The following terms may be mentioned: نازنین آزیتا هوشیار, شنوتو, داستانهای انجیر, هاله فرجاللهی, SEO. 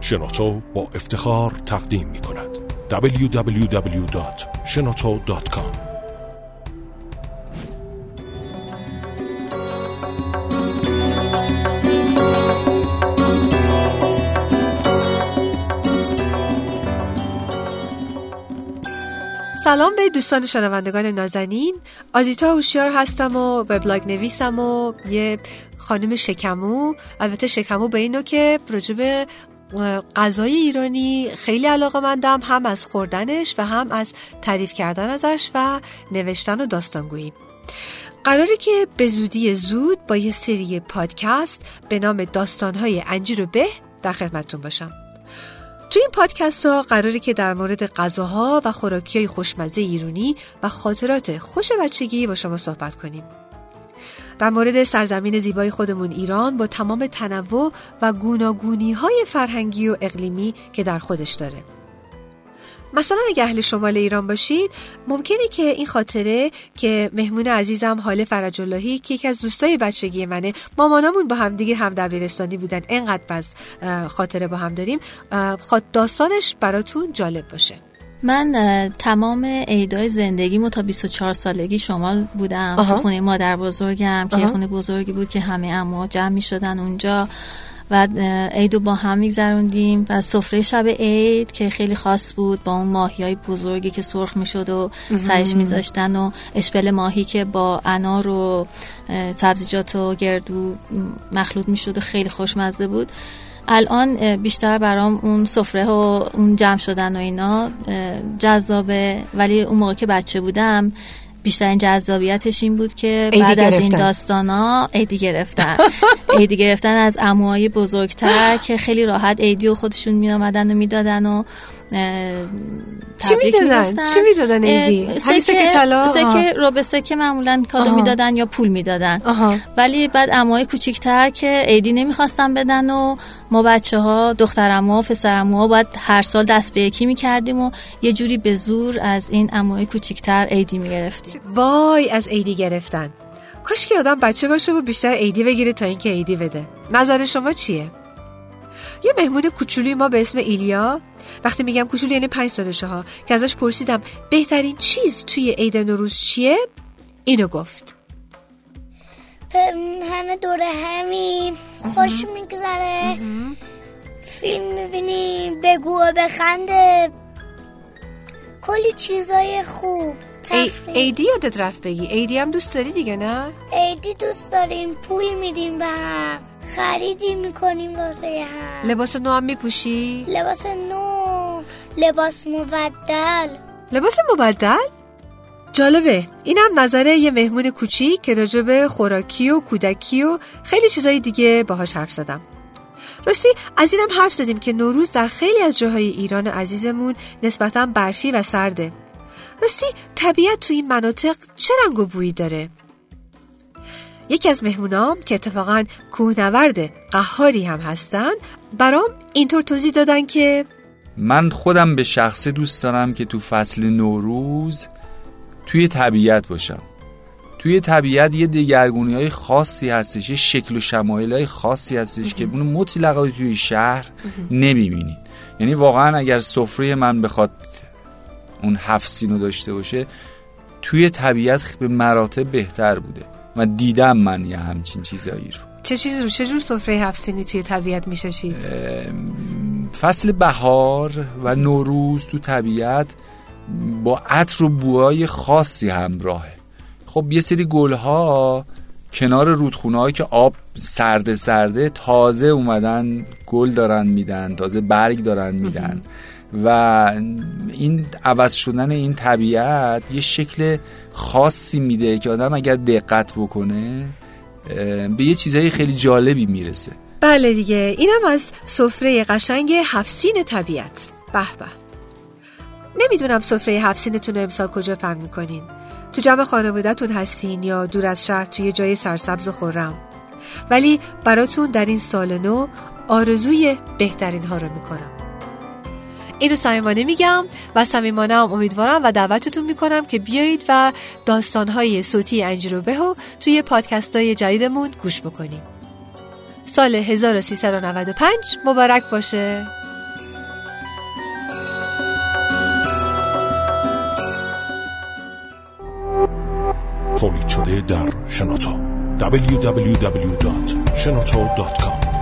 شنوتو با افتخار تقدیم می کند www.shenoto.com. سلام به دوستان شنوندگان نازنین، آزیتا هوشیار هستم و وبلاگ نویسم و یه خانم شکمو. البته شکمو به اینو که پروژه غذای ایرانی خیلی علاقه‌مندم، هم از خوردنش و هم از تعریف کردن ازش و نوشتن و داستانگویی. قراره که به زودی زود با یه سری پادکست به نام داستانهای انجیر و به در خدمتتون باشم. تو این پادکست ها قراره که در مورد غذاها و خوراکی های خوشمزه ایرانی و خاطرات خوش بچگی با شما صحبت کنیم. در مورد سرزمین زیبای خودمون ایران با تمام تنوع و گوناگونی های فرهنگی و اقلیمی که در خودش داره. مثلا اگه اهل شمال ایران باشید ممکنه که این خاطره که مهمون عزیزم هاله فرجاللهی که یکی از دوستای بچگی منه، مامانامون با هم دیگه هم دبیرستانی بودن، انقدر بس خاطره با هم داریم، داستانش براتون جالب باشه. من تمام عیدای زندگیمو تا 24 سالگی شمال بودم. تو خونه مادر بزرگم که خونه بزرگی بود که همه عموها جمع می‌شدن اونجا و عیدو با هم میگذروندیم و سفره شب عید که خیلی خاص بود با اون ماهیای بزرگی که سرخ میشد و سرش میذاشتن و اشپل ماهی که با انار و سبزیجات و گردو مخلوط میشد و خیلی خوشمزه بود. الان بیشتر برام اون سفره و اون جمع شدن و اینا جذابه، ولی اون موقع که بچه بودم بیشتر این جذابیتش این بود که بعد از این داستانا عیدی گرفتن از عموهای بزرگتر که خیلی راحت عیدی و خودشون می آمدن و می دادن و تبریک می گفتن. چی می دادن عیدی؟ سکه رو به سکه معمولا کادو می دادن یا پول می دادن، ولی بعد عموهای کوچیکتر که عیدی نمی خواستن بدن و ما بچه ها، دخترمو و پسرمو باید هر سال دست به یکی می کردیم و یه جوری به زور از این عموهای کوچیکتر عیدی می گرفتیم. وای از عیدی گرفتن، کاش که آدم بچه باشه و بیشتر عیدی بگیره تا اینکه عیدی بده. نظر شما چیه؟ یه مهمون کوچولوی ما به اسم ایلیا، وقتی میگم کوچولو یعنی 5 سالشه ها، که ازش پرسیدم بهترین چیز توی عید نوروز چیه، اینو گفت همه دوره همی خوش میگذره، فیلم میبینی، بگو و بخنده، کلی چیزای خوب. عیدی یادت رفت بگی عیدی هم دوست داری دیگه، نه؟ عیدی دوست داریم، پول میدیم به هم، خریدی میکنیم واسه هم، لباس نو هم میپوشی؟ لباس نو، لباس مبدل. لباس مبدل؟ جالبه. این هم نظره یه مهمون کوچیک که راجب خوراکی و کودکی و خیلی چیزای دیگه باهاش حرف زدم. راستی از اینم حرف زدیم که نوروز در خیلی از جاهای ایران عزیزمون نسبتاً برفی و سرده. راستی طبیعت توی این مناطق چه رنگ و بویی داره؟ یکی از مهمونام که اتفاقاً کوهنورد قهاری هم هستن برام اینطور توضیح دادن که من خودم به شخصه دوست دارم که تو فصل نوروز توی طبیعت باشم. توی طبیعت یه دگرگونی‌های خاصی هستش، یه شکل و شمایل‌های خاصی هستش که اون مطلقاً توی شهر نمی‌بینید. یعنی واقعاً اگر سفره من بخواد اون 7 سینو داشته باشه، توی طبیعت به مراتب بهتر بوده و دیدم من یه همچین چیزایی رو. چه چیز رو؟ چه جور سفره 7 سینی توی طبیعت میششید؟ فصل بهار و نوروز تو طبیعت با عطر و بوهای خاصی همراهه. خب یه سری گلها کنار رودخونه‌ای که آب سرده سرده تازه اومدن گل دارن میدن، تازه برگ دارن میدن و این عوض شدن این طبیعت یه شکل خاصی میده که آدم اگر دقت بکنه به یه چیزای خیلی جالبی میرسه. بله دیگه، اینم از سفره قشنگ 7 سین طبیعت. به به. نمیدونم سفره 7 سینتون رو امسال کجا پهن میکنین، تو جمع خانواده‌تون هستین یا دور از شهر توی جای سرسبز و خرم، ولی براتون در این سال نو آرزوی بهترین ها رو میکنم. اینو صمیمانه میگم و صمیمانه هم امیدوارم و دعوتتون میکنم که بیایید و داستانهای صوتی انجیر و بهو توی پادکست‌های جدیدمون گوش بکنید. سال 1395 مبارک باشه. تولید شده در شنوتو www.shenoto.com